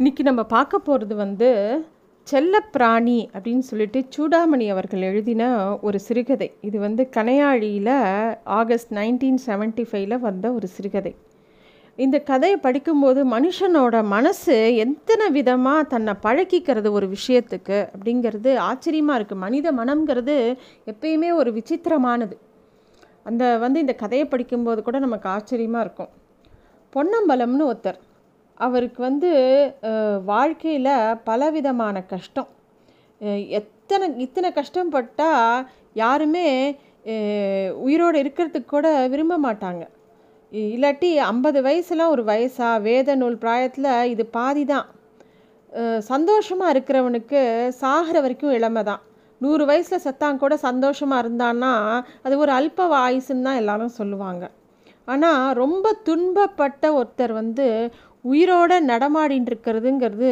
இன்றைக்கி நம்ம பார்க்க போகிறது செல்லப்பிராணி அப்படின்னு சொல்லிட்டு சூடாமணி அவர்கள் எழுதின ஒரு சிறுகதை. இது கனையாழியில் ஆகஸ்ட் 1975 வந்த ஒரு சிறுகதை. இந்த கதையை படிக்கும்போது மனுஷனோட மனசு எத்தனை விதமாக தன்னை பழக்கிக்கிறது ஒரு விஷயத்துக்கு அப்படிங்கிறது ஆச்சரியமாக இருக்குது. மனித மனம்ங்கிறது எப்பயுமே ஒரு விசித்திரமானது. அந்த இந்த கதையை படிக்கும்போது கூட நமக்கு ஆச்சரியமாக இருக்கும். பொன்னம்பலம்னு ஒருத்தர், அவருக்கு வாழ்க்கையில் பலவிதமான கஷ்டம். இத்தனை கஷ்டப்பட்டால் யாருமே உயிரோடு இருக்கிறதுக்கு கூட விரும்ப மாட்டாங்க. இல்லாட்டி 50 வயசுலாம் ஒரு வயசாக வேத நூல் பிராயத்தில் இது பாதி தான். சந்தோஷமாக இருக்கிறவனுக்கு சாகிற வரைக்கும் இளமை தான். 100 வயசில் செத்தாங்க கூட சந்தோஷமாக இருந்தான்னா அது ஒரு அல்ப ஆயுசுன்னு தான் எல்லாரும் சொல்லுவாங்க. ஆனால் ரொம்ப துன்பப்பட்ட ஒருத்தர் உயிரோட நடமாடின்னு இருக்கிறதுங்கிறது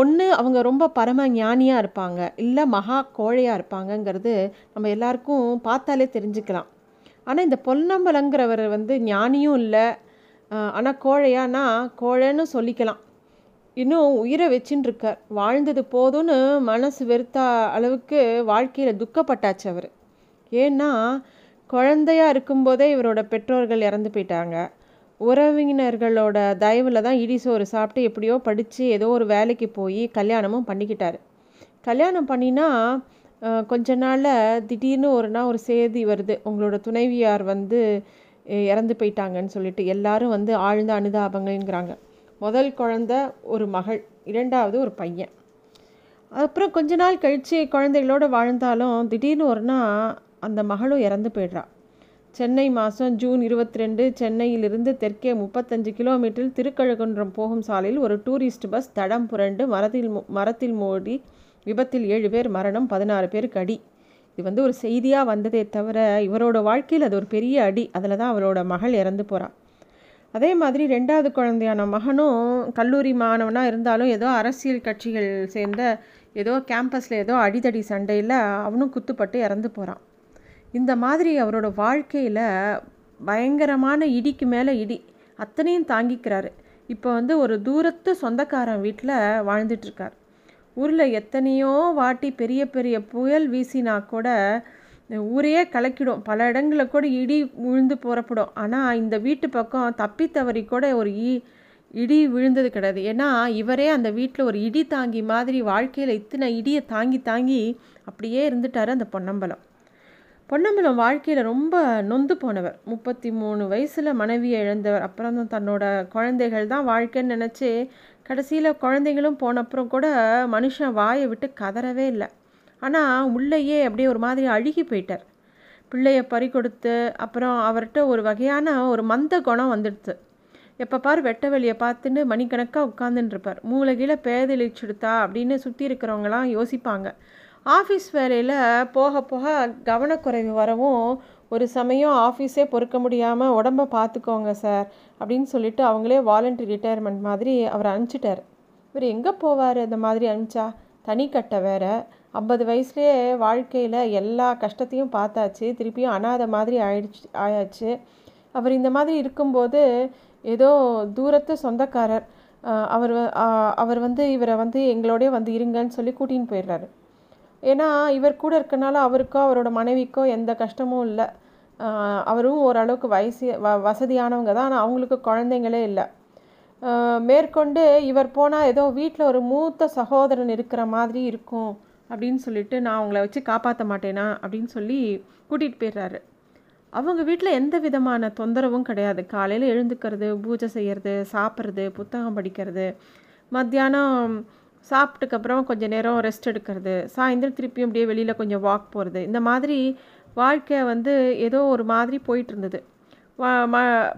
ஒன்று அவங்க ரொம்ப பரம ஞானியாக இருப்பாங்க, இல்லை மகா கோழையாக இருப்பாங்கங்கிறது நம்ம எல்லாருக்கும் பார்த்தாலே தெரிஞ்சுக்கலாம். ஆனால் இந்த பொன்னம்பலங்கிறவர் ஞானியும் இல்லை, ஆனால் கோழையானா கோழைன்னு சொல்லிக்கலாம். இன்னும் உயிரை வச்சுன்னு இருக்கார். வாழ்ந்தது போதும்னு மனசு வெறுத்த அளவுக்கு வாழ்க்கையில் துக்கப்பட்டாச்சு அவர். ஏன்னா குழந்தையாக இருக்கும்போதே இவரோட பெற்றோர்கள் இறந்து போயிட்டாங்க. உறவினர்களோட தயவில் தான் இடிசோறு சாப்பிட்டு எப்படியோ படித்து ஏதோ ஒரு வேலைக்கு போய் கல்யாணமும் பண்ணிக்கிட்டார். கல்யாணம் பண்ணினா கொஞ்ச நாளில் திடீர்னு ஒரு செய்தி வருது, உங்களோட துணைவியார் இறந்து போயிட்டாங்கன்னு சொல்லிட்டு. எல்லாரும் ஆழ்ந்த அனுதாபங்கள்ங்கிறாங்க. முதல் குழந்த ஒரு மகள், இரண்டாவது ஒரு பையன். அப்புறம் கொஞ்ச நாள் கழித்து குழந்தைகளோடு வாழ்ந்தாலும் திடீர்னு ஒரு நாள் அந்த மகளும் இறந்து போயிடுறா. சென்னை மாதம் ஜூன் 22 சென்னையிலிருந்து தெற்கே 35 கிலோமீட்டரில் திருக்கழுகுன்றம் போகும் சாலையில் ஒரு டூரிஸ்ட் பஸ் தடம் புரண்டு மரத்தில் மோதி விபத்தில் 7 பேர் மரணம், 16 பேருக்கு அடி. இது ஒரு செய்தியாக வந்ததே தவிர இவரோட வாழ்க்கையில் அது ஒரு பெரிய அடி. அதில் தான் அவரோட மகள் இறந்து போகிறாள். அதே மாதிரி ரெண்டாவது குழந்தையான மகனும் கல்லூரி மாணவனாக இருந்தாலும் ஏதோ அரசியல் கட்சிகள் சேர்ந்த ஏதோ கேம்பஸில் ஏதோ அடிதடி சண்டையில் அவனும் குத்துப்பட்டு இறந்து போகிறான். இந்த மாதிரி அவரோட வாழ்க்கையில் பயங்கரமான இடிக்கு மேலே இடி அத்தனையும் தாங்கிக்கிறாரு. இப்போ ஒரு தூரத்து சொந்தக்காரன் வீட்டில் வாழ்ந்துட்டுருக்கார். ஊரில் எத்தனையோ வாட்டி பெரிய பெரிய புயல் வீசினா கூட ஊரையே கலக்கிடும், பல இடங்களில் கூட இடி விழுந்து புறப்படும். ஆனால் இந்த வீட்டு பக்கம் தப்பி தவறி கூட ஒரு இடி விழுந்தது கிடையாது. ஏன்னா இவரே அந்த வீட்டில் ஒரு இடி தாங்கி மாதிரி வாழ்க்கையில் இத்தனை இடியை தாங்கி அப்படியே இருந்துட்டார் அந்த பொன்னம்பலம். பொன்னம்பலம் வாழ்க்கையில் ரொம்ப நொந்து போனவர். 33 வயசில் மனைவியை இழந்தவர். அப்புறம் தன்னோட குழந்தைகள் தான் வாழ்க்கைன்னு நினச்சி கடைசியில் குழந்தைகளும் போனப்புறம் கூட மனுஷன் வாயை விட்டு கதறவே இல்லை. ஆனால் உள்ளேயே அப்படியே ஒரு மாதிரி அழுகி போயிட்டார். பிள்ளையை பறி கொடுத்து அப்புறம் அவர்கிட்ட ஒரு வகையான ஒரு மந்த குணம் வந்துடுது. எப்போ பார் வெட்ட வெளியை பார்த்துன்னு மணிக்கணக்காக உட்காந்துட்டுருப்பார். மூளைகீழே பேதளிச்சுடுத்தா அப்படின்னு சுற்றி இருக்கிறவங்களாம் யோசிப்பாங்க. ஆஃபீஸ் வேலையில் போக போக கவனக்குறைவு வரவும் ஒரு சமயம் ஆஃபீஸே பொறுக்க முடியாமல் உடம்பை பார்த்துக்கோங்க சார் அப்படின்னு சொல்லிட்டு அவங்களே வாலண்டரி ரிட்டையர்மெண்ட் மாதிரி அவர் அனுப்பிச்சிட்டார். இவர் எங்கே போவார் அந்த மாதிரி அனுப்பிச்சா? தனி கட்டை வேறு. 50 வயசுலேயே வாழ்க்கையில் எல்லா கஷ்டத்தையும் பார்த்தாச்சு, திருப்பியும் அனாதை மாதிரி ஆயாச்சு. அவர் இந்த மாதிரி இருக்கும்போது ஏதோ தூரத்து சொந்தக்காரர் அவர் இவரை எங்களோடய இருங்கன்னு சொல்லி கூட்டின்னு போயிடுறாரு. ஏன்னா இவர் கூட இருக்கனால அவருக்கோ அவரோட மனைவிக்கோ எந்த கஷ்டமும் இல்லை. அவரும் ஓரளவுக்கு வசதியானவங்க தான். ஆனால் அவங்களுக்கு குழந்தைங்களே இல்லை. மேற்கொண்டு இவர் போனால் ஏதோ வீட்டில் ஒரு மூத்த சகோதரன் இருக்கிற மாதிரி இருக்கும் அப்படின்னு சொல்லிட்டு நான் அவங்கள வச்சு காப்பாற்ற மாட்டேனா அப்படின்னு சொல்லி கூட்டிகிட்டு போயிடுறாரு. அவங்க வீட்டில் எந்த விதமான தொந்தரவும் கிடையாது. காலையில் எழுந்துக்கிறது, பூஜை செய்கிறது, சாப்பிட்றது, புத்தகம் படிக்கிறது, மத்தியானம் சாப்பிட்டுக்கப்புறம் கொஞ்சம் நேரம் ரெஸ்ட் எடுக்கிறது, சாயந்தரம் திருப்பியும் அப்படியே வெளியில் கொஞ்சம் வாக் போகிறது. இந்த மாதிரி வாழ்க்கை ஏதோ ஒரு மாதிரி போயிட்டுருந்தது.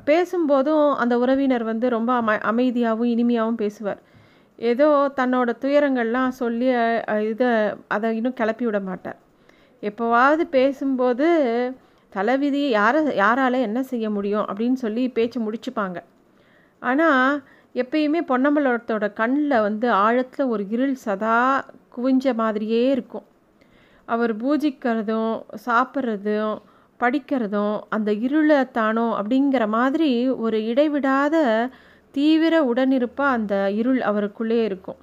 பேசும்போதும் அந்த உறவினர் ரொம்ப அமைதியாகவும் இனிமையாகவும் பேசுவார். ஏதோ தன்னோட துயரங்கள்லாம் சொல்லி அதை இன்னும் கிளப்பி விட மாட்டார். எப்போவாவது பேசும்போது தலைவிதி யாரால் என்ன செய்ய முடியும் அப்படின்னு சொல்லி பேச்சு முடிச்சுப்பாங்க. ஆனால் எப்பயுமே பொன்னம்பலத்தோட கண்ணில் ஆழத்தில் ஒரு இருள் சதா குவிஞ்ச மாதிரியே இருக்கும். அவர் பூஜிக்கிறதும் சாப்பிட்றதும் படிக்கிறதும் அந்த இருளை தானோ அப்படிங்கிற மாதிரி ஒரு இடைவிடாத தீவிர உடனிருப்பாக அந்த இருள் அவருக்குள்ளே இருக்கும்.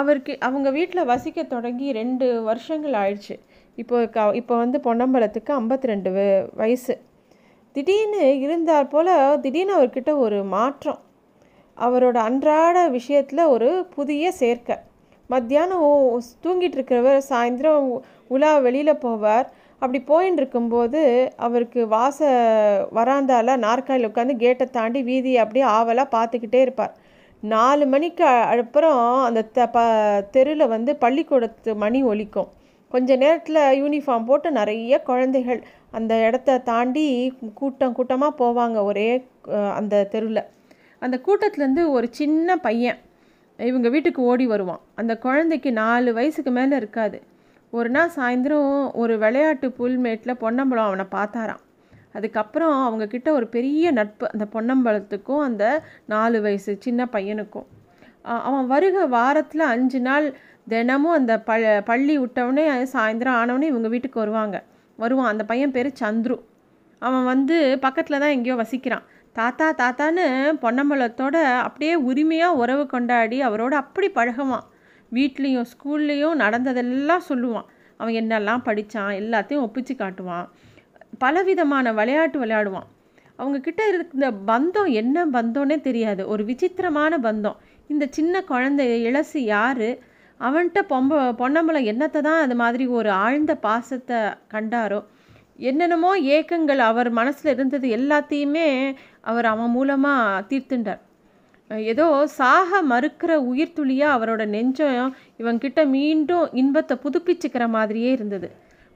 அவருக்கு அவங்க வீட்டில் வசிக்க தொடங்கி 2 வருஷங்கள் ஆயிடுச்சு. இப்போ வந்து பொன்னம்பலத்துக்கு 52 வயசு. திடீர்னு இருந்தால் போல் திடீர்னு அவர்கிட்ட ஒரு மாற்றம். அவரோட அன்றாட விஷயத்தில் ஒரு புதிய சேர்க்கை. மத்தியானம் தூங்கிட்டு இருக்கிறவர் சாயந்தரம் உலா வெளியில் போவார். அப்படி போயின்னு இருக்கும்போது அவருக்கு வாச வராந்தால நாற்காலில் உட்காந்து கேட்டை தாண்டி வீதியை அப்படியே ஆவலாக பார்த்துக்கிட்டே இருப்பார். 4 மணிக்கு அப்புறம் அந்த தெருவில் வந்து பள்ளிக்கூடத்து மணி ஒலிக்கும். கொஞ்ச நேரத்தில் யூனிஃபார்ம் போட்டு நிறைய குழந்தைகள் அந்த இடத்த தாண்டி கூட்டமாக போவாங்க. ஒரே அந்த தெருவில் அந்த கூட்டத்துலேருந்து ஒரு சின்ன பையன் இவங்க வீட்டுக்கு ஓடி வருவான். அந்த குழந்தைக்கு 4 வயசுக்கு மேலே இருக்காது. ஒரு நாள் சாயந்தரம் ஒரு விளையாட்டு புல்மேட்டில் பொன்னம்பலம் அவனை பார்த்தாராம். அதுக்கப்புறம் அவங்கக்கிட்ட ஒரு பெரிய நட்பு அந்த பொன்னம்பலத்துக்கும் அந்த 4 வயசு சின்ன பையனுக்கும். அவன் வருக வாரத்தில் 5 நாள் தினமும் அந்த பள்ளி விட்டவுடனே சாயந்தரம் ஆனவுடனே இவங்க வீட்டுக்கு வருவான். அந்த பையன் பேர் சந்துரு. அவன் வந்து பக்கத்தில் தான் எங்கேயோ வசிக்கிறான். தாத்தா தாத்தான்னு பொன்னம்பலத்தோட அப்படியே உரிமையாக உறவு கொண்டாடி அவரோட அப்படி பழகுவான். வீட்லேயும் ஸ்கூல்லேயும் நடந்ததெல்லாம் சொல்லுவான். அவன் என்னெல்லாம் படித்தான் எல்லாத்தையும் ஒப்பிச்சு காட்டுவான். பலவிதமான விளையாட்டு விளையாடுவான். அவங்கக்கிட்ட இருந்த பந்தம் என்ன பந்தம்னே தெரியாது, ஒரு விசித்திரமான பந்தம். இந்த சின்ன குழந்தை இளசு யார் அவன்கிட்ட பொன்னம்பலம் என்னத்தை தான் அது மாதிரி ஒரு ஆழ்ந்த பாசத்தை கண்டாரோ என்னென்னமோ ஏக்கங்கள் அவர் மனசில் இருந்தது எல்லாத்தையுமே அவன் மூலமாக தீர்த்துண்டார். ஏதோ சாக மறுக்கிற உயிர் துளியாக அவரோட நெஞ்சம் இவங்கிட்ட மீண்டும் இன்பத்தை புதுப்பிச்சுக்கிற மாதிரியே இருந்தது.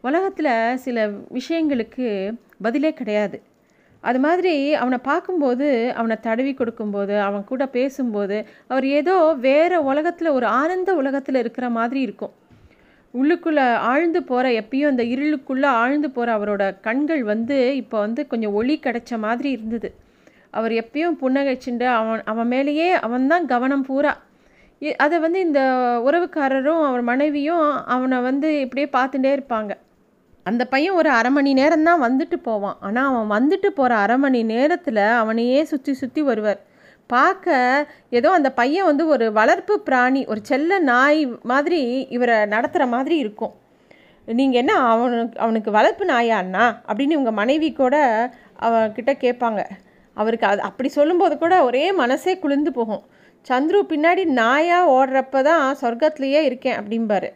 உலகத்தில் சில விஷயங்களுக்கு பதிலே கிடையாது. அது மாதிரி அவனை பார்க்கும்போது, அவனை தடவி கொடுக்கும்போது, அவன் கூட பேசும்போது அவர் ஏதோ வேறு உலகத்தில், ஒரு ஆனந்த உலகத்தில் இருக்கிற மாதிரி இருக்கும். உள்ளுக்குள்ளே ஆழ்ந்து போகிற, எப்பயும் அந்த இருளுக்குள்ளே ஆழ்ந்து போகிற அவரோட கண்கள் வந்து இப்போ வந்து கொஞ்சம் ஒளி கிடைச்ச மாதிரி இருந்தது. அவர் எப்பயும் புன்னகைச்சுண்டு அவன் மேலேயே அவன்தான் கவனம் பூரா. அதை வந்து இந்த உறவுக்காரரும் அவர் மனைவியும் அவனை வந்து இப்படியே பார்த்துட்டே இருப்பாங்க. அந்த பையன் ஒரு 1/2 மணி நேரம்தான் வந்துட்டு போவான். ஆனால் அவன் வந்துட்டு போகிற 1/2 மணி நேரத்தில் அவனையே சுற்றி சுற்றி வருவார். பார்க்க ஏதோ அந்த பையன் வந்து ஒரு வளர்ப்பு பிராணி, ஒரு செல்ல நாய் மாதிரி இவரை நடத்துகிற மாதிரி இருக்கும். நீங்கள் என்ன அவனுக்கு வளர்ப்பு நாயாண்ணா அப்படின்னு இவங்க மனைவி கூட அவன்கிட்ட கேட்பாங்க. அவருக்கு அது அப்படி சொல்லும்போது கூட ஒரே மனசே குளிர்ந்து போகும். சந்துரு பின்னாடி நாயாக ஓடுறப்ப தான் சொர்க்கத்துலேயே இருக்கேன் அப்படிம்பார்.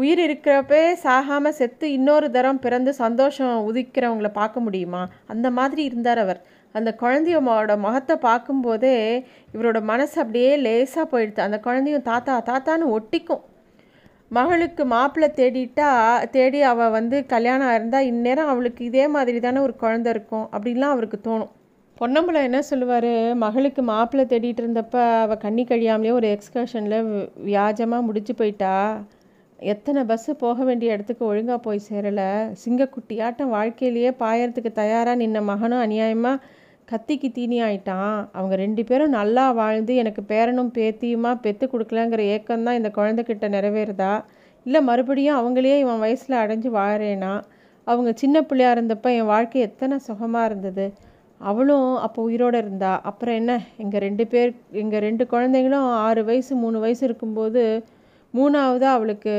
உயிர் இருக்கிறப்பே சாகாமல் செத்து இன்னொரு தரம் பிறந்து சந்தோஷம் உதிக்கிறவங்கள பார்க்க முடியுமா? அந்த மாதிரி இருந்தார் அவர். அந்த குழந்தையோட முகத்தை பார்க்கும்போதே இவரோட மனசு அப்படியே லேசாக போயிடுது. அந்த குழந்தையும் தாத்தா தாத்தான்னு ஒட்டிக்கும். மகளுக்கு மாப்பிள்ளை தேடி அவள் வந்து கல்யாணம் இருந்தால் இந்நேரம் அவளுக்கு இதே மாதிரி தானே ஒரு குழந்தை இருக்கும் அப்படின்லாம் அவருக்கு தோணும். பொன்னம்பலம் என்ன சொல்லுவார், மகளுக்கு மாப்பிள்ளை தேடிட்டு இருந்தப்ப அவள் கண்ணி கழியாமலே ஒரு எக்ஸ்கர்ஷனில் வியாஜமாக முடிச்சு போயிட்டா. எத்தனை பஸ்ஸு போக வேண்டிய இடத்துக்கு ஒழுங்காக போய் சேரலை. சிங்கக்குட்டியாட்டம் வாழ்க்கையிலேயே பாயறதுக்கு தயாராக நின்ன மகனும் அநியாயமாக கத்திக்கு தீனி ஆயிட்டான். அவங்க 2 பேரும் நல்லா வாழ்ந்து எனக்கு பேரனும் பேத்தியுமா பெற்று கொடுக்கலங்கிற ஏக்கம்தான் இந்த குழந்தைகிட்ட நிறைவேறதா இல்லை மறுபடியும் அவங்களே இவன் வயசில் அடைஞ்சு வாழறேனா? அவங்க சின்ன பிள்ளையாக இருந்தப்போ என் வாழ்க்கை எத்தனை சுகமாக இருந்தது. அவளும் அப்போ உயிரோடு இருந்தா. அப்புறம் என்ன, எங்கள் 2 குழந்தைங்களும் 6 வயசு 3 வயசு இருக்கும்போது 3ஆவதாக அவளுக்கு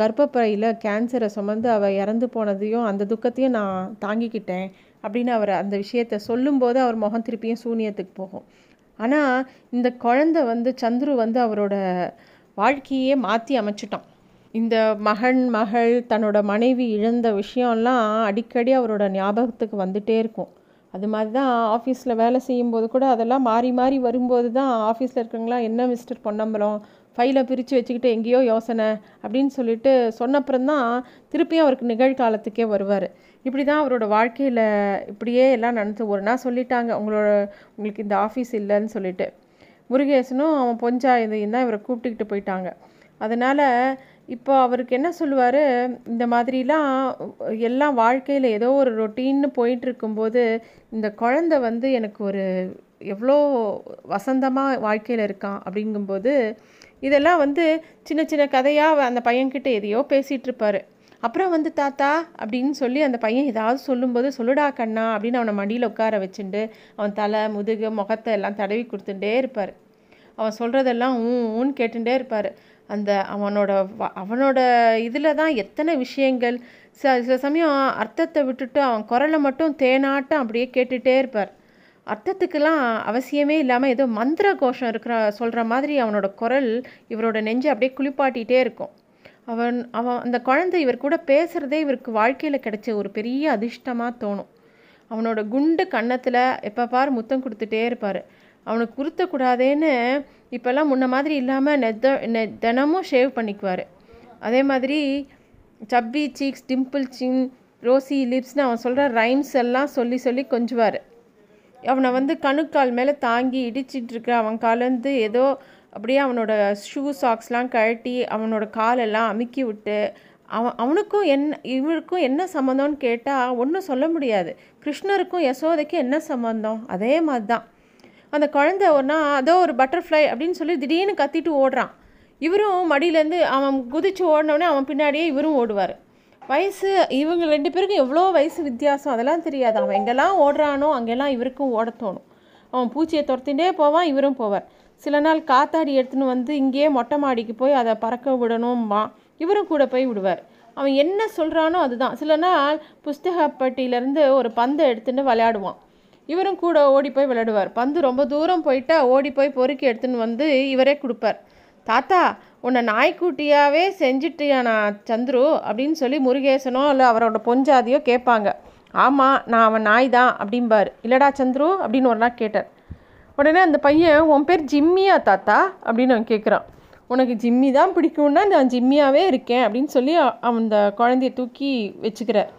கர்ப்பப்பையில் கேன்சரை சுமந்து அவள் இறந்து போனதையும் அந்த துக்கத்தையும் நான் தாங்கிக்கிட்டேன் அப்படின்னு அவர் அந்த விஷயத்த சொல்லும்போது அவர் முகம் திருப்பியும் சூனியத்துக்கு போகும். ஆனால் இந்த குழந்தை வந்து சந்துரு வந்து அவரோட வாழ்க்கையே மாற்றி அமைச்சிட்டான். இந்த மகள் தன்னோட மனைவி இழந்த விஷயம்லாம் அடிக்கடி அவரோட ஞாபகத்துக்கு வந்துட்டே இருக்கும். அது மாதிரி தான் ஆஃபீஸில் வேலை செய்யும்போது கூட அதெல்லாம் மாறி மாறி வரும்போது தான் ஆஃபீஸில் இருக்கிறவங்களாம் என்ன மிஸ்டர் பொன்னம்பலம் ஃபைலை பிரித்து வச்சுக்கிட்டு எங்கேயோ யோசனை அப்படின்னு சொல்லிட்டு சொன்னப்புறந்தான் திருப்பியும் அவருக்கு நிகழ்காலத்துக்கே வருவார். இப்படி தான் அவரோட வாழ்க்கையில் இப்படியே எல்லாம் நடந்து. ஒரு நாள் சொல்லிட்டாங்க உங்களுக்கு இந்த ஆஃபீஸ் இல்லைன்னு சொல்லிட்டு. முருகேசனும் அவன் பொஞ்சாயத்தையும் தான் இவரை கூப்பிட்டுக்கிட்டு போயிட்டாங்க. அதனால் இப்போ அவருக்கு என்ன சொல்லுவார், இந்த மாதிரிலாம் எல்லாம் வாழ்க்கையில் ஏதோ ஒரு ரொட்டீன்னு போயிட்டுருக்கும்போது இந்த குழந்தை வந்து எனக்கு ஒரு எவ்வளோ வசந்தமாக வாழ்க்கையில் இருக்கான் அப்படிங்கும்போது இதெல்லாம் வந்து சின்ன சின்ன கதையாக அந்த பையன்கிட்ட எதையோ பேசிகிட்ருப்பார். அப்புறம் வந்து தாத்தா அப்படின்னு சொல்லி அந்த பையன் ஏதாவது சொல்லும்போது சொல்லுடா கண்ணா அப்படின்னு அவனை மடியில் உட்கார வச்சுட்டு அவன் தலை முதுகு முகத்தை எல்லாம் தடவி கொடுத்துட்டே இருப்பார். அவன் சொல்கிறதெல்லாம் ஊன்னு கேட்டுகிட்டே இருப்பார். அந்த அவனோட இதில் தான் எத்தனை விஷயங்கள் சில சமயம் அர்த்தத்தை விட்டுட்டு அவன் குரலை மட்டும் தேனாட்டம் அப்படியே கேட்டுகிட்டே இருப்பார். அர்த்தத்துக்கெல்லாம் அவசியமே இல்லாமல் ஏதோ மந்திர கோஷம் சொல்கிற மாதிரி அவனோட குரல் இவரோட நெஞ்சை அப்படியே குளிப்பாட்டிகிட்டே இருக்கும். அவன் அந்த குழந்தை இவர் கூட பேசுகிறதே இவருக்கு வாழ்க்கையில் கிடைச்ச ஒரு பெரிய அதிர்ஷ்டமாக தோணும். அவனோட குண்டு கன்னத்தில் எப்போ பார் முத்தம் கொடுத்துட்டே இருப்பார். அவனுக்கு குறுத்தக்கூடாதேன்னு இப்போல்லாம் முன்ன மாதிரி இல்லாமல் தினமும் ஷேவ் பண்ணிக்குவார். அதே மாதிரி chubby cheeks, dimple chin, rosy லிப்ஸ்னு அவன் சொல்கிற ரைம்ஸ் எல்லாம் சொல்லி சொல்லி கொஞ்சுவார். அவனை வந்து கணுக்கால் மேலே தாங்கி இடிச்சிட்ருக்க அவன் காலேருந்து ஏதோ அப்படியே அவனோட ஷூ சாக்ஸ்லாம் கழட்டி அவனோட காலெல்லாம் அமுக்கி விட்டு அவனுக்கும் இவருக்கும் என்ன சம்மந்தம்னு கேட்டால் ஒன்றும் சொல்ல முடியாது. கிருஷ்ணருக்கும் யசோதைக்கும் என்ன சம்மந்தம்? அதே மாதிரி தான். அந்த குழந்தை ஒன்றா அதோ ஒரு பட்டர்ஃப்ளை அப்படின்னு சொல்லி திடீர்னு கத்திட்டு ஓடுறான். இவரும் மடியிலேருந்து அவன் குதிச்சு ஓடினோடனே அவன் பின்னாடியே இவரும் ஓடுவார். வயசு இவங்க ரெண்டு பேருக்கும் எவ்வளோ வயசு வித்தியாசம் அதெல்லாம் தெரியாது. அவன் எங்கெல்லாம் ஓடுறானோ அங்கெல்லாம் இவருக்கும் ஓட தோணும். அவன் பூச்சியை துரத்திகிட்டே போவான், இவரும் போவார். சில நாள் காத்தாடி எடுத்துன்னு வந்து இங்கேயே மொட்டை மாடிக்கு போய் அதை பறக்க விடணும்மா, இவரும் கூட போய் விடுவார். அவன் என்ன சொல்கிறானோ அதுதான். சில நாள் புஸ்தகப்பட்டியிலேருந்து ஒரு பந்தை எடுத்துகிட்டு விளையாடுவான், இவரும் கூட ஓடி போய் விளையாடுவார். பந்து ரொம்ப தூரம் போயிட்டா ஓடி போய் பொறுக்கி எடுத்துன்னு வந்து இவரே கொடுப்பார். தாத்தா உன்னை நாய்க்குட்டியாகவே செஞ்சிட்டியா நான் சந்துரு அப்படின்னு சொல்லி முருகேசனோ இல்லை அவரோட பொஞ்சாதியோ கேட்பாங்க. ஆமாம், நான் அவன் நாய் தான் அப்படிம்பார். இல்லடா சந்துரு அப்படின்னு ஒரு நாள் கேட்டார். உடனே அந்த பையன், உன் பேர் ஜிம்மியா தாத்தா அப்படின்னு அவன் கேட்குறான். உனக்கு ஜிம்மி தான் பிடிக்கும்னா நான் ஜிம்மியாகவே இருக்கேன் அப்படின்னு சொல்லி அவன் அந்த குழந்தைய தூக்கி வச்சுக்கிறார்.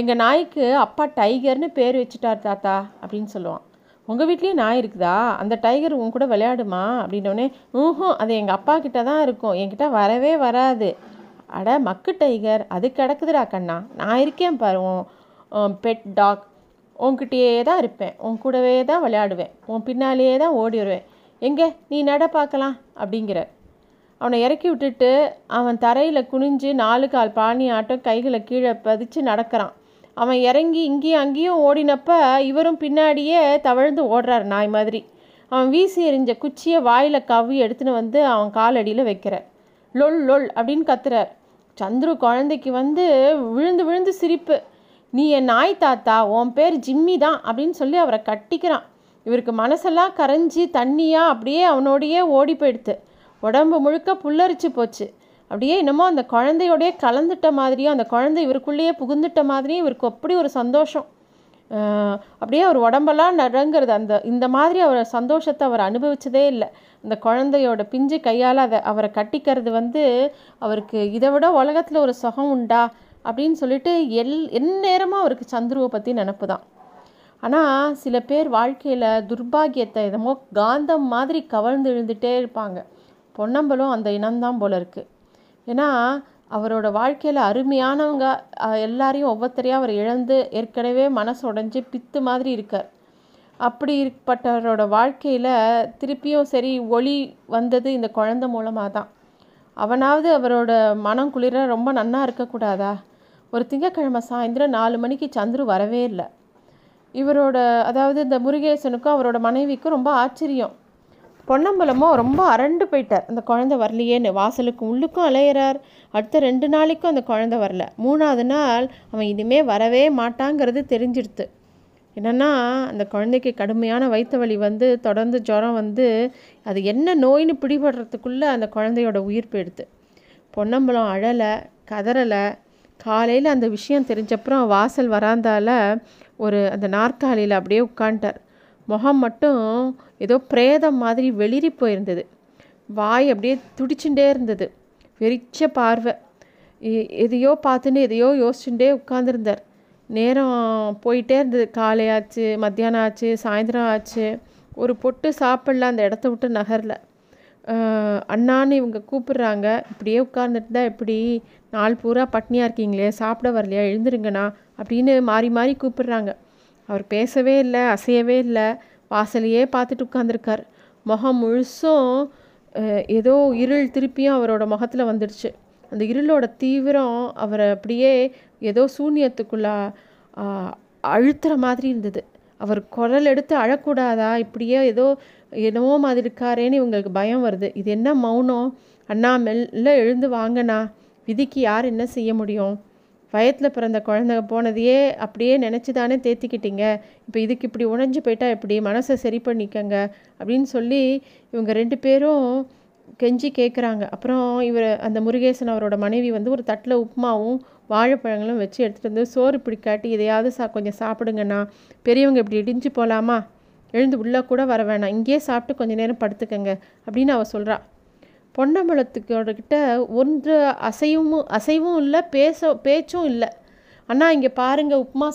எங்கள் நாய்க்கு அப்பா டைகர்னு பேர் வச்சுட்டார் தாத்தா அப்படின்னு சொல்லுவான். உங்கள் வீட்லேயே நாய் இருக்குதா? அந்த டைகர் உன் கூட விளையாடுமா அப்படின்னோடனே, அது எங்கள் அப்பா கிட்ட தான் இருக்கும், என்கிட்ட வரவே வராது. அட மக்கு டைகர் அது கிடக்குதுடா கண்ணா, நான் இருக்கேன் பாரு, உன் பெட் டாக், உன்கிட்டயே தான் இருப்பேன், உன் கூடவே தான் விளையாடுவேன், உன் பின்னாலேயே தான் ஓடி வருவேன், எங்கே நீ நட பார்க்கலாம் அப்படிங்கிறார். அவனை இறக்கி விட்டுட்டு அவன் தரையில் குனிஞ்சு நாலு கால் பாணி ஆட்டம் கைகளை கீழே பதிச்சு நடக்கிறான். அவன் இறங்கி இங்கேயும் அங்கேயும் ஓடினப்ப இவரும் பின்னாடியே தவழ்ந்து ஓடுறார் நாய் மாதிரி. அவன் வீசி எறிஞ்ச குச்சியை வாயில் கவ்வி எடுத்துன்னு வந்து அவன் காலடியில் வைக்கிறார். லொல் லொல் அப்படின்னு கத்துறார். சந்துரு குழந்தைக்கு வந்து விழுந்து விழுந்து சிரிப்பு. நீ என் நாய் தாத்தா, உன் பேர் ஜிம்மி தான் அப்படின்னு சொல்லி அவரை கட்டிக்கிறான். இவருக்கு மனசெல்லாம் கரைஞ்சி தண்ணியாக அப்படியே அவனோடையே ஓடி போயிடுத்து. உடம்பு முழுக்க புல்லரிச்சு போச்சு. அப்படியே என்னமோ அந்த குழந்தையோடையே கலந்துட்ட மாதிரியும் அந்த குழந்தை இவருக்குள்ளேயே புகுந்துட்ட மாதிரியும் இவருக்கு அப்படி ஒரு சந்தோஷம். அப்படியே அவர் உடம்பெல்லாம் நடுங்கிறது. இந்த மாதிரி அவரை சந்தோஷத்தை அவர் அனுபவிச்சதே இல்லை. அந்த குழந்தையோட பிஞ்சு கையால் அவரை கட்டிக்கிறது வந்து அவருக்கு இதை விட உலகத்தில் ஒரு சுகம் உண்டா அப்படின்னு சொல்லிட்டு எந்நேரமும் அவருக்கு சந்துருவை பற்றி நினப்பு தான். ஆனால் சில பேர் வாழ்க்கையில் துர்பாகியத்தை என்னமோ காந்தம் மாதிரி கவர்ந்து எழுந்துகிட்டே இருப்பாங்க. பொன்னம்பலம் அந்த இனம்தான் போல இருக்குது. ஏன்னா அவரோட வாழ்க்கையில் அருமையானவங்க எல்லாரையும் ஒவ்வொருத்தரையும் அவர் இழந்து ஏற்கனவே மனசு உடஞ்சி பித்து மாதிரி இருக்கார். அப்படி இருப்பட்டவரோட வாழ்க்கையில் திருப்பியும் சரி ஒளி வந்தது இந்த குழந்தை மூலமாக தான். அவனாவது அவரோட மனம் குளிர ரொம்ப நன்னா இருக்கக்கூடாதா? ஒரு திங்கக்கிழமை சாயந்தரம் 4 மணிக்கு சந்துரு வரவே இல்லை. இவரோட அதாவது இந்த முருகேசனுக்கும் அவரோட மனைவிக்கும் ரொம்ப ஆச்சரியம். பொன்னம்பலமும் ரொம்ப அரண்டு போயிட்டார். அந்த குழந்தை வரலையேன்னு வாசலுக்கும் உள்ளுக்கும் அலையிறார். அடுத்த 2 நாளைக்கும் அந்த குழந்தை வரல. 3ஆவது நாள் அவன் இனிமேல் வரவே மாட்டாங்கிறது தெரிஞ்சிடுத்து. என்னென்னா அந்த குழந்தைக்கு கடுமையான வயிற்று வலி வந்து தொடர்ந்து ஜுரம் வந்து அது என்ன நோயின்னு பிடிபடுறதுக்குள்ளே அந்த குழந்தையோட உயிர் போயிடுது. பொன்னம்பலம் அழலை, கதறலை. காலையில் அந்த விஷயம் தெரிஞ்சப்புறம் வாசல் வராந்தால் ஒரு அந்த நாற்காலியில் அப்படியே உட்காண்டார். முகம் மட்டும் ஏதோ பிரேதம் மாதிரி வெளிரி போயிருந்தது. வாய் அப்படியே துடிச்சுட்டே இருந்தது. வெறிச்ச பார்வை, எதையோ பார்த்துட்டு எதையோ யோசிச்சுட்டே உட்காந்துருந்தார். நேரம் போயிட்டே இருந்தது. காலையாச்சு, மத்தியானம் ஆச்சு, சாயந்தரம் ஆச்சு. ஒரு பொட்டு சாப்பிடல அந்த இடத்த விட்டு நகரில். அண்ணான்னு இவங்க கூப்பிடுறாங்க. இப்படியே உட்கார்ந்துட்டு தான் எப்படி நாள் பூரா பட்னியாக இருக்கீங்களே, சாப்பிட வரலையா, எழுந்துருங்கண்ணா அப்படின்னு மாறி மாறி கூப்பிடுறாங்க. அவர் பேசவே இல்லை, அசையவே இல்லை. வாசலையே பார்த்துட்டு உட்காந்துருக்கார். முகம் முழுசும் ஏதோ இருள் திருப்பியும் அவரோட முகத்தில் வந்துடுச்சு. அந்த இருளோட தீவிரம் அவரை அப்படியே ஏதோ சூன்யத்துக்குள்ள அழுத்துற மாதிரி இருந்தது. அவர் குரல் எடுத்து அழக்கூடாதா, இப்படியே ஏதோ என்னவோ மாதிரி இருக்காரேன்னு இவங்களுக்கு பயம் வருது. இது என்ன மௌனம்? அண்ணா மெல்ல எழுந்து வாங்கண்ணா, விதிக்கு யார் என்ன செய்ய முடியும்? வயத்தில் பிறந்த குழந்தைங்க போனதையே அப்படியே நினச்சிதானே தேத்திக்கிட்டீங்க, இப்போ இதுக்கு இப்படி உழைஞ்சி போயிட்டா எப்படி? மனசை சரி பண்ணிக்கங்க அப்படின்னு சொல்லி இவங்க ரெண்டு பேரும் கெஞ்சி கேட்குறாங்க. அப்புறம் இவர் அந்த முருகேசன் அவரோட மனைவி வந்து ஒரு தட்டில் உப்புமாவும் வாழைப்பழங்களும் வச்சு எடுத்துகிட்டு வந்து, சோறு பிடிக்காட்டி இதையாவது கொஞ்சம் சாப்பிடுங்கண்ணா, பெரியவங்க இப்படி இடிஞ்சு போகலாமா, எழுந்து உள்ளே கூட வர வேணாம், இங்கேயே சாப்பிட்டு கொஞ்சம் நேரம் படுத்துக்கங்க அப்படின்னு அவ சொல்கிறா. பொன்னம்பலத்துக்கிட்ட ஒன்று அசைவும் இல்லை, பேச்சும் இல்லை. அண்ணா இங்கே பாருங்கள், உப்புமா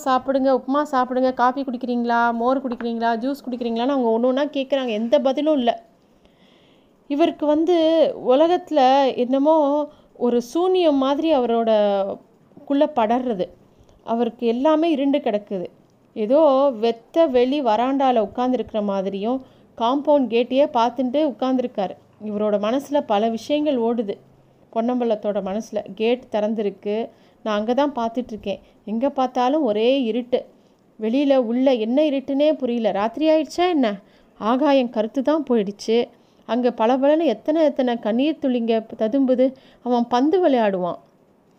சாப்பிடுங்க, காஃபி குடிக்கிறீங்களா, மோர் குடிக்கிறீங்களா, ஜூஸ் குடிக்கிறீங்களான்னு அவங்க ஒன்று ஒன்றா கேட்குறாங்க. எந்த பதிலும் இல்லை. இவருக்கு வந்து உலகத்தில் என்னமோ ஒரு சூன்யம் மாதிரி அவரோட குள்ளே படர்றது. அவருக்கு எல்லாமே இருண்டு கிடக்குது. ஏதோ வெத்த வெளி வராண்டாவில் உட்கார்ந்துருக்கிற மாதிரியும் காம்பவுண்ட் கேட்டையே பார்த்துட்டு உட்கார்ந்துருக்காரு. இவரோட மனசில் பல விஷயங்கள் ஓடுது. பொன்னம்பலத்தோட மனசில் கேட் திறந்துருக்கு, நான் அங்கே தான் பார்த்துட்ருக்கேன், எங்கே பார்த்தாலும் ஒரே இருட்டு, வெளியில் உள்ள என்ன இருட்டுன்னே புரியல, ராத்திரி ஆயிடுச்சா என்ன, ஆகாயம் கருத்து தான் போயிடுச்சு, அங்கே பலபலன்னு எத்தனை கண்ணீர் துளிங்க ததும்புது. அவன் பந்து விளையாடுவான்,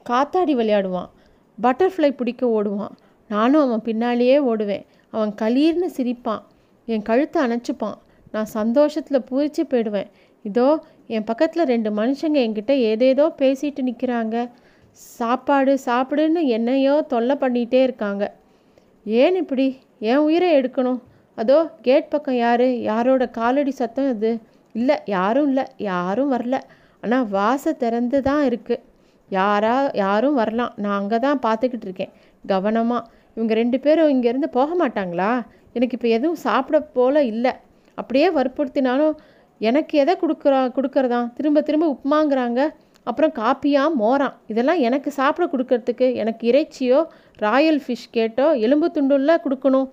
காத்தாடி விளையாடுவான், பட்டர்ஃப்ளை பிடிக்க ஓடுவான், நானும் அவன் பின்னாலேயே ஓடுவேன், அவன் களீர்னு சிரிப்பான், என் கழுத்தை அணைச்சிப்பான், நான் சந்தோஷத்தில் பூரிச்சு போயிடுவேன். இதோ என் பக்கத்தில் ரெண்டு மனுஷங்க என்கிட்ட ஏதேதோ பேசிட்டு நிற்கிறாங்க, சாப்பிடுன்னு என்னையோ தொல்லை பண்ணிகிட்டே இருக்காங்க, ஏன் இப்படி, என் உயிரை எடுக்கணும், அதோ கேட் பக்கம் யாரோட காலடி சத்தம் அது, இல்லை யாரும் வரல, ஆனால் வாசை திறந்து தான் இருக்குது, யாரும் வரலாம், நான் அங்கே தான் பார்த்துக்கிட்டு இருக்கேன் கவனமாக. இவங்க ரெண்டு பேரும் இங்கேருந்து போக மாட்டாங்களா? எனக்கு இப்போ எதுவும் சாப்பிட போல் இல்லை, அப்படியே வற்புறுத்தினாலும் எனக்கு எதை கொடுக்குறதான், திரும்ப உப்புமாங்கிறாங்க, அப்புறம் காப்பியாக மோரான், இதெல்லாம் எனக்கு சாப்பிட கொடுக்கறதுக்கு, எனக்கு இறைச்சியோ ராயல் ஃபிஷ் கேட்டோ எலும்பு துண்டுள்ள கொடுக்கணும்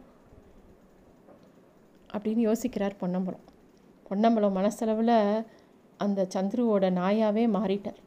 அப்படின்னு யோசிக்கிறார் பொன்னம்பலம். பொன்னம்பலம் மனசளவில் அந்த சந்துருவோட நாயாவே மாறிட்டார்.